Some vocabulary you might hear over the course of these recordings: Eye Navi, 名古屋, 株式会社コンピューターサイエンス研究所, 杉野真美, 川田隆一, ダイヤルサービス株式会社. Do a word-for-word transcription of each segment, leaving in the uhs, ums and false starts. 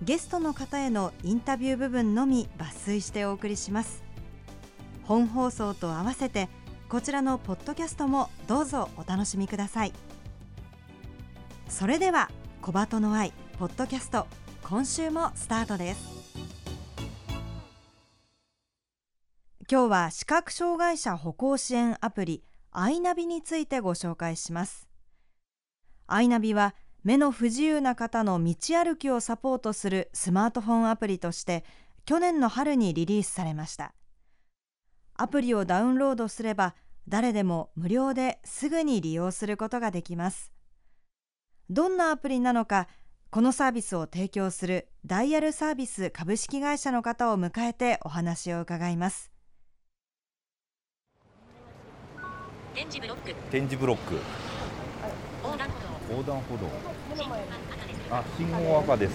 ゲストの方へのインタビュー部分のみ抜粋してお送りします。本放送と合わせてこちらのポッドキャストもどうぞお楽しみください。それでは小鳩の愛ポッドキャスト、今週もスタートです。今日は視覚障害者歩行支援アプリ Eye Navi についてご紹介します。 Eye Navi は目の不自由な方の道歩きをサポートするスマートフォンアプリとして去年の春にリリースされました。アプリをダウンロードすれば誰でも無料ですぐに利用することができます。どんなアプリなのか、このサービスを提供するダイヤルサービス株式会社の方を迎えてお話を伺います。点字ブロック、点字ブロック、横断歩道、横断歩道、あ、信号赤です。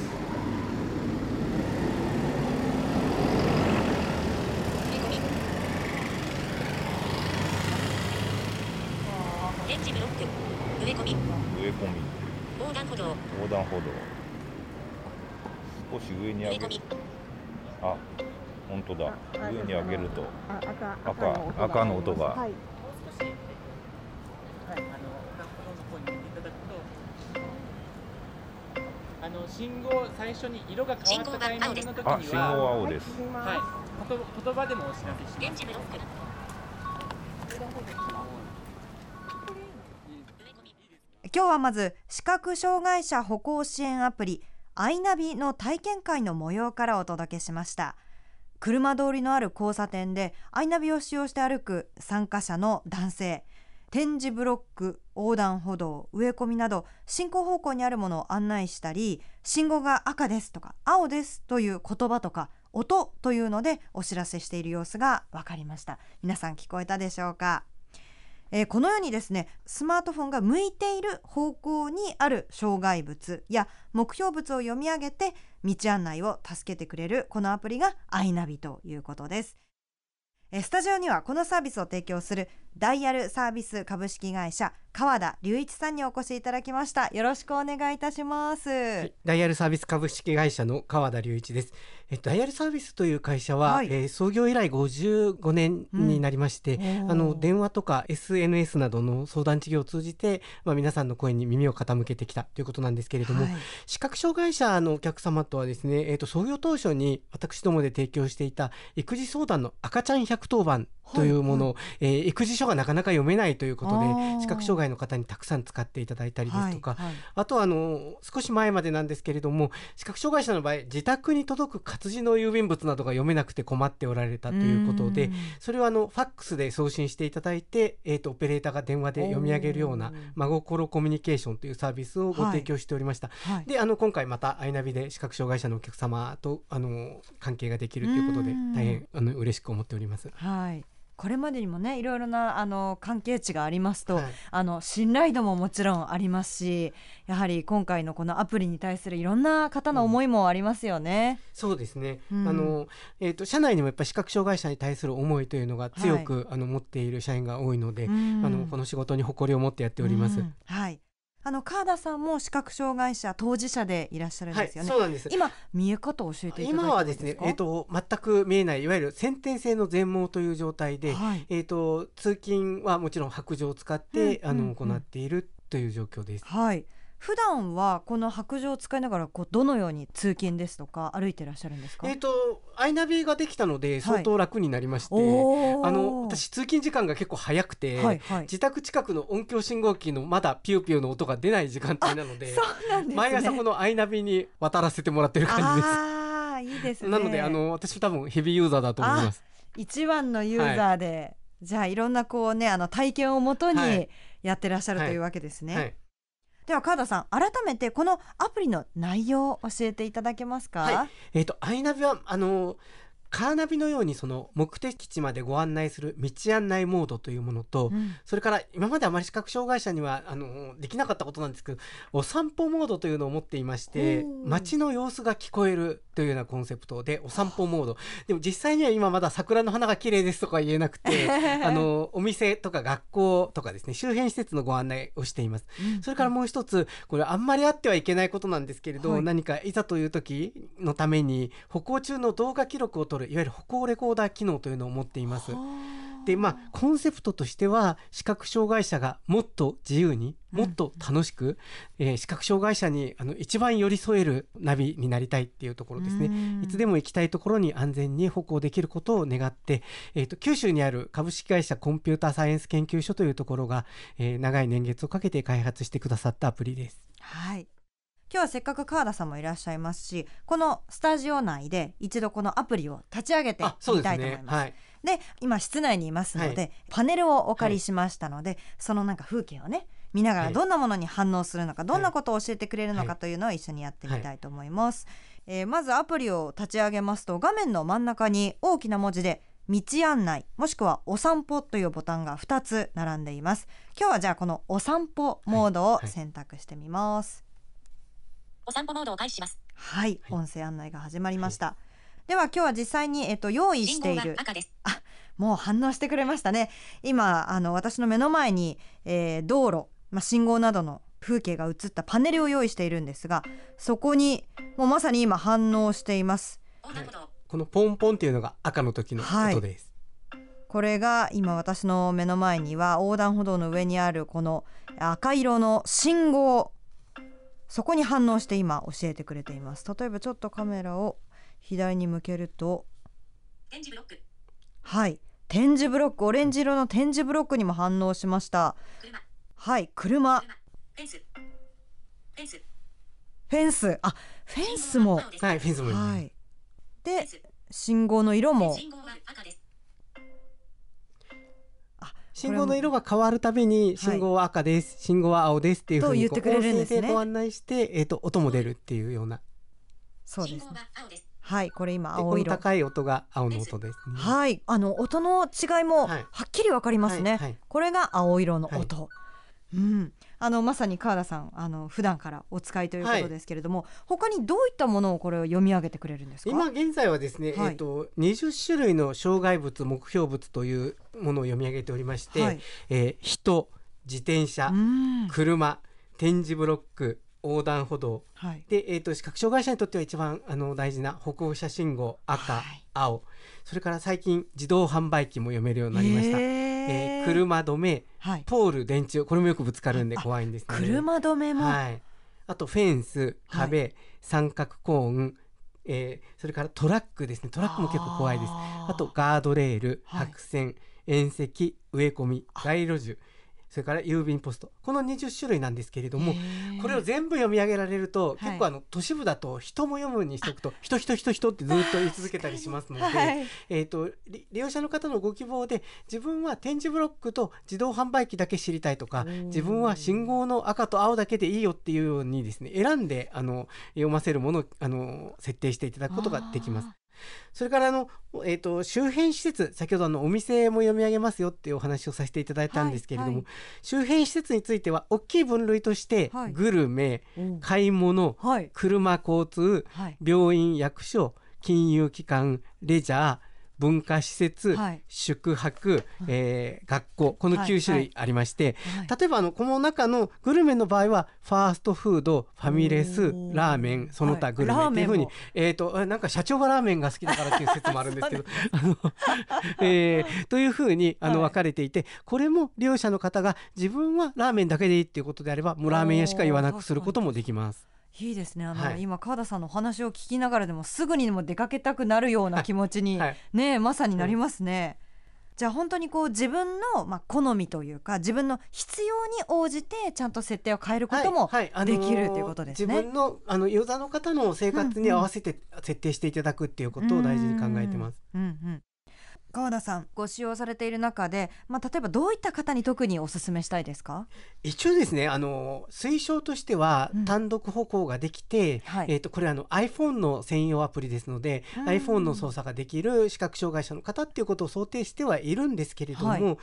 点字ブロック、植え込み、植え込み、横断歩道、横断歩道、少し上に上げる、あ、本当だ、上に上げると赤、赤の音が、はい、もう少し、はい、あの学校の方に行っていただくと、あの信号、最初に色が変わったタイミングの時には、あ、信号青です、はい、言葉、言葉でもお知らせして現地ブロック今日はまず視覚障害者歩行支援アプリ Eye Navi の体験会の模様からお届けしました。車通りのある交差点で Eye Navi を使用して歩く参加者の男性、点字ブロック、横断歩道、植え込みなど進行方向にあるものを案内したり、信号が赤ですとか青ですという言葉とか音というのでお知らせしている様子が分かりました。皆さん聞こえたでしょうか。えー、このようにですね、スマートフォンが向いている方向にある障害物や目標物を読み上げて道案内を助けてくれるこのアプリが Eye Navi ということです。えー、スタジオにはこのサービスを提供するダイヤルサービス株式会社川田隆一さんにお越しいただきました。よろしくお願いいたします。はい、ダイヤルサービス株式会社の川田隆一です。えっと、ダイヤルサービスという会社は、はい、えー、創業以来ごじゅうごねんになりまして、うん、あの電話とか エスエヌエス などの相談事業を通じて、まあ、皆さんの声に耳を傾けてきたということなんですけれども、はい、視覚障害者のお客様とはですね、えっと、創業当初に私どもで提供していた育児相談の赤ちゃんひゃくとおばんというものを、はい、えー、育児書がなかなか読めないということで視覚障害の方にたくさん使っていただいたりですとか、はいはい、あとはあの少し前までなんですけれども、視覚障害者の場合自宅に届く活字の郵便物などが読めなくて困っておられたということで、それをあのファックスで送信していただいて、えーと、オペレーターが電話で読み上げるような真心コミュニケーションというサービスをご提供しておりました。はいはい、であの今回また Eye Navi で視覚障害者のお客様とあの関係ができるということで大変あの嬉しく思っております。はい、これまでにもね、いろいろなあの関係値がありますと、はい、あの信頼度ももちろんありますし、やはり今回のこのアプリに対するいろんな方の思いもありますよね。うん、そうですね、うん、あのえー、と社内にもやっぱり視覚障害者に対する思いというのが強く、はい、あの持っている社員が多いので、うん、あのこの仕事に誇りを持ってやっております。うん、はい、あの川田さんも視覚障害者当事者でいらっしゃるんですよね。はい、そうなんです。今見え方を教えていただいていますか。今はですね、えー、と全く見えない、いわゆる先天性の全盲という状態で、はい、えー、と通勤はもちろん白杖を使って、うんうんうん、あの行っているという状況です。はい、普段はこの白杖を使いながらこうどのように通勤ですとか歩いてらっしゃるんですか？えーと、アイナビができたので相当楽になりまして、はい、あの私通勤時間が結構早くて、はいはい、自宅近くの音響信号機のまだピューピューの音が出ない時間帯なの で, そうなんです、ね、毎朝このアイナビに渡らせてもらってる感じです。あ、いいですね。なのであの私多分ヘビーユーザーだと思います。一番のユーザーで、はい、じゃあいろんなこう、ね、あの体験をもとにやってらっしゃる、はい、というわけですね、はいはい。では川田さん、改めてこのアプリの内容を教えていただけますか？はい、えーと、アイナビはあのカーナビのようにその目的地までご案内する道案内モードというものと、うん、それから今まであまり視覚障害者にはあのできなかったことなんですけど、お散歩モードというのを持っていまして、街の様子が聞こえるというようなコンセプトでお散歩モード。でも実際には今まだ桜の花が綺麗ですとか言えなくてあのお店とか学校とかですね、周辺施設のご案内をしています、うん、それからもう一つ、これあんまりあってはいけないことなんですけれど、はい、何かいざという時のために歩行中の動画記録を撮るいわゆる歩行レコーダー機能というのを持っています。で、まあ、コンセプトとしては視覚障害者がもっと自由にもっと楽しく、うん、えー、視覚障害者にあの一番寄り添えるナビになりたいっていうところですね、うん、いつでも行きたいところに安全に歩行できることを願って、えーと、九州にある株式会社コンピューターサイエンス研究所というところが、えー、長い年月をかけて開発してくださったアプリです。はい、今日はせっかく川田さんもいらっしゃいますし、このスタジオ内で一度このアプリを立ち上げてみたいと思います。はい、で今室内にいますので、はい、パネルをお借りしましたので、はい、そのなんか風景をね見ながらどんなものに反応するのか、はい、どんなことを教えてくれるのかというのを一緒にやってみたいと思います、はいはい。えー、まずアプリを立ち上げますと、画面の真ん中に大きな文字で道案内もしくはお散歩というボタンがふたつ並んでいます。今日はじゃあこのお散歩モードを選択してみます、はいはい。お散歩モードを開始します。はい、はい、音声案内が始まりました、はい。では今日は実際に、えっと、用意している赤です。あ、もう反応してくれましたね。今あの私の目の前に、えー、道路、まあ、信号などの風景が映ったパネルを用意しているんですが、そこにもうまさに今反応しています、はい。このポンポンっていうのが赤の時の音です、はい。これが今私の目の前には横断歩道の上にあるこの赤色の信号、そこに反応して今教えてくれています。例えばちょっとカメラを左に向けると、点字ブロック、はい、点字ブロック、オレンジ色の点字ブロックにも反応しました。車、はい、車、車、フェンス、フェンス、フェンス、あ、フェンスも、はい、フェンスも、はい。で、信号の色も、信号は赤です。信号の色が変わるたびに信号は赤です、はい、信号は青ですっていうふうにこう音声でご案内して、えーと、音も出るっていうような。そうですね。はい、これ今青色。高い音が青の音ですね。はい、あの音の違いもはっきりわかりますね、はいはいはい。これが青色の音。はい、うん、あのまさに川田さん、あの普段からお使いということですけれども、はい、他にどういったものをこれを読み上げてくれるんですか？今現在はですね、はい、えーと、にじゅっしゅるいの障害物、目標物というものを読み上げておりまして、はい、えー、人、自転車、車、点字ブロック、横断歩道、はい、でえー、と視覚障害者にとっては一番あの大事な歩行者信号赤、はい、青、それから最近自動販売機も読めるようになりました、えーえー、車止め、はい、ポール、電柱、これもよくぶつかるんで怖いんですね。車止めも、はい、あとフェンス、壁、はい、三角コーン、えー、それからトラックですね。トラックも結構怖いです。 あ, あとガードレール、白線、はい、縁石、植え込み、街路樹、それから郵便ポスト、このにじゅっしゅるいなんですけれども、これを全部読み上げられると、はい、結構あの都市部だと人も読むにしておくと人人人人ってずっと言い続けたりしますので、はい、えー、と利用者の方のご希望で自分は点字ブロックと自動販売機だけ知りたいとか、自分は信号の赤と青だけでいいよっていうようにですね、選んであの読ませるものをあの設定していただくことができます。それからあの、えー、と周辺施設、先ほどあのお店も読み上げますよっていうお話をさせていただいたんですけれども、はいはい、周辺施設については大きい分類として、はい、グルメ、買い物、はい、車交通、はい、病院、役所、金融機関、レジャー、文化施設、はい、宿泊、えー、学校、このきゅうしゅるいありまして、はいはいはい、例えばあのこの中のグルメの場合はファーストフード、ファミレス、ラーメン、その他グルメというふうに、はい、えー、となんか社長がラーメンが好きだからという説もあるんですけどあの、えー、というふうにあの分かれていて、はい、これも利用者の方が自分はラーメンだけでいいということであればもうラーメン屋しか言わなくすることもできます。いいですね。あの、はい、今川田さんのお話を聞きながらでもすぐにでも出かけたくなるような気持ちに、はい、ね、まさになりますね、うん、じゃあ本当にこう自分の、まあ、好みというか自分の必要に応じてちゃんと設定を変えることもできるということですね。自分のあのユーザーの方の生活に合わせて設定していただくっていうことを大事に考えてます。うんうんうんうん。川田さん、ご使用されている中で、まあ、例えばどういった方に特にお勧めしたいですか？一応ですね、あの推奨としては単独歩行ができて、うん、はい、えー、とこれあの iPhone の専用アプリですので、うん、iPhone の操作ができる視覚障害者の方っていうことを想定してはいるんですけれども、はい、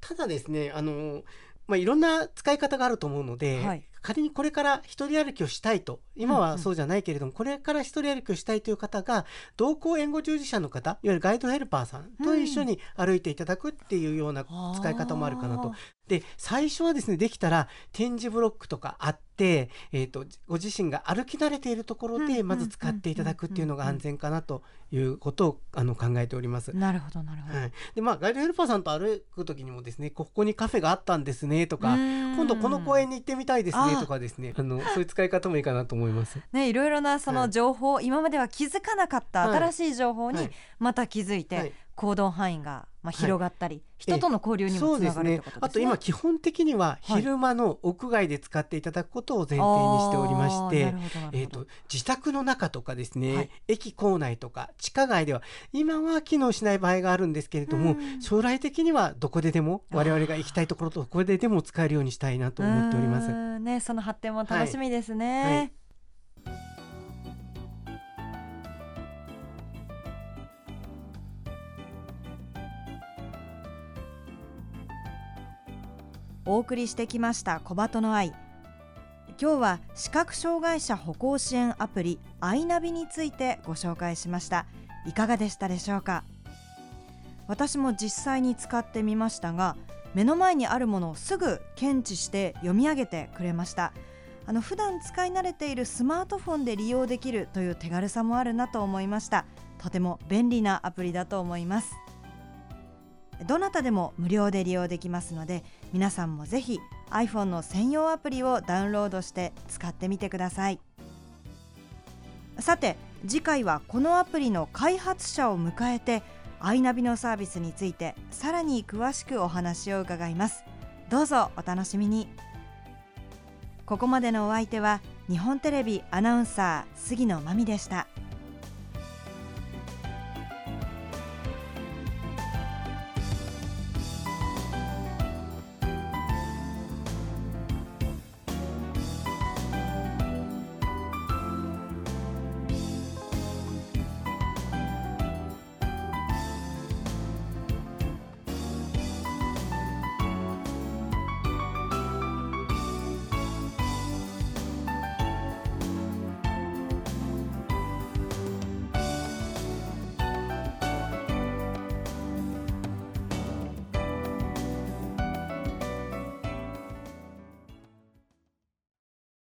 ただですね、あの、まあ、いろんな使い方があると思うので、はい、仮にこれから一人歩きをしたいと、今はそうじゃないけれども、うんうん、これから一人歩きをしたいという方が同行援護従事者の方、いわゆるガイドヘルパーさんと一緒に歩いていただくっていうような使い方もあるかなと。で、最初はですね、できたら点字ブロックとかあって、えーと、ご自身が歩き慣れているところでまず使っていただくっていうのが安全かなということをあの考えております。なるほどなるほど、はい。で、まあ、ガイドヘルパーさんと歩くときにもですね、ここにカフェがあったんですねとか、今度この公園に行ってみたいですねとかですね、あのそういう使い方もいいかなと思いますね。いろいろなその情報、はい、今までは気づかなかった新しい情報にまた気づいて、はいはい、行動範囲がまあ広がったり、はい、人との交流にもつながるということですね。あと今基本的には昼間の屋外で使っていただくことを前提にしておりまして、はい、えーと、自宅の中とかですね、はい、駅構内とか地下街では今は機能しない場合があるんですけれども、将来的にはどこででも我々が行きたいところとどこででも使えるようにしたいなと思っております。うん、ね、その発展も楽しみですね。はいはい。お送りしてきました小鳩の愛。今日は視覚障害者歩行支援アプリ Eye Navi についてご紹介しました。いかがでしたでしょうか？私も実際に使ってみましたが、目の前にあるものをすぐ検知して読み上げてくれました。あの普段使い慣れているスマートフォンで利用できるという手軽さもあるなと思いました。とても便利なアプリだと思います。どなたでも無料で利用できますので、皆さんもぜひ iPhone の専用アプリをダウンロードして使ってみてください。さて、次回はこのアプリの開発者を迎えて Eye Navi のサービスについてさらに詳しくお話を伺います。どうぞお楽しみに。ここまでのお相手は日本テレビアナウンサー杉野真美でした。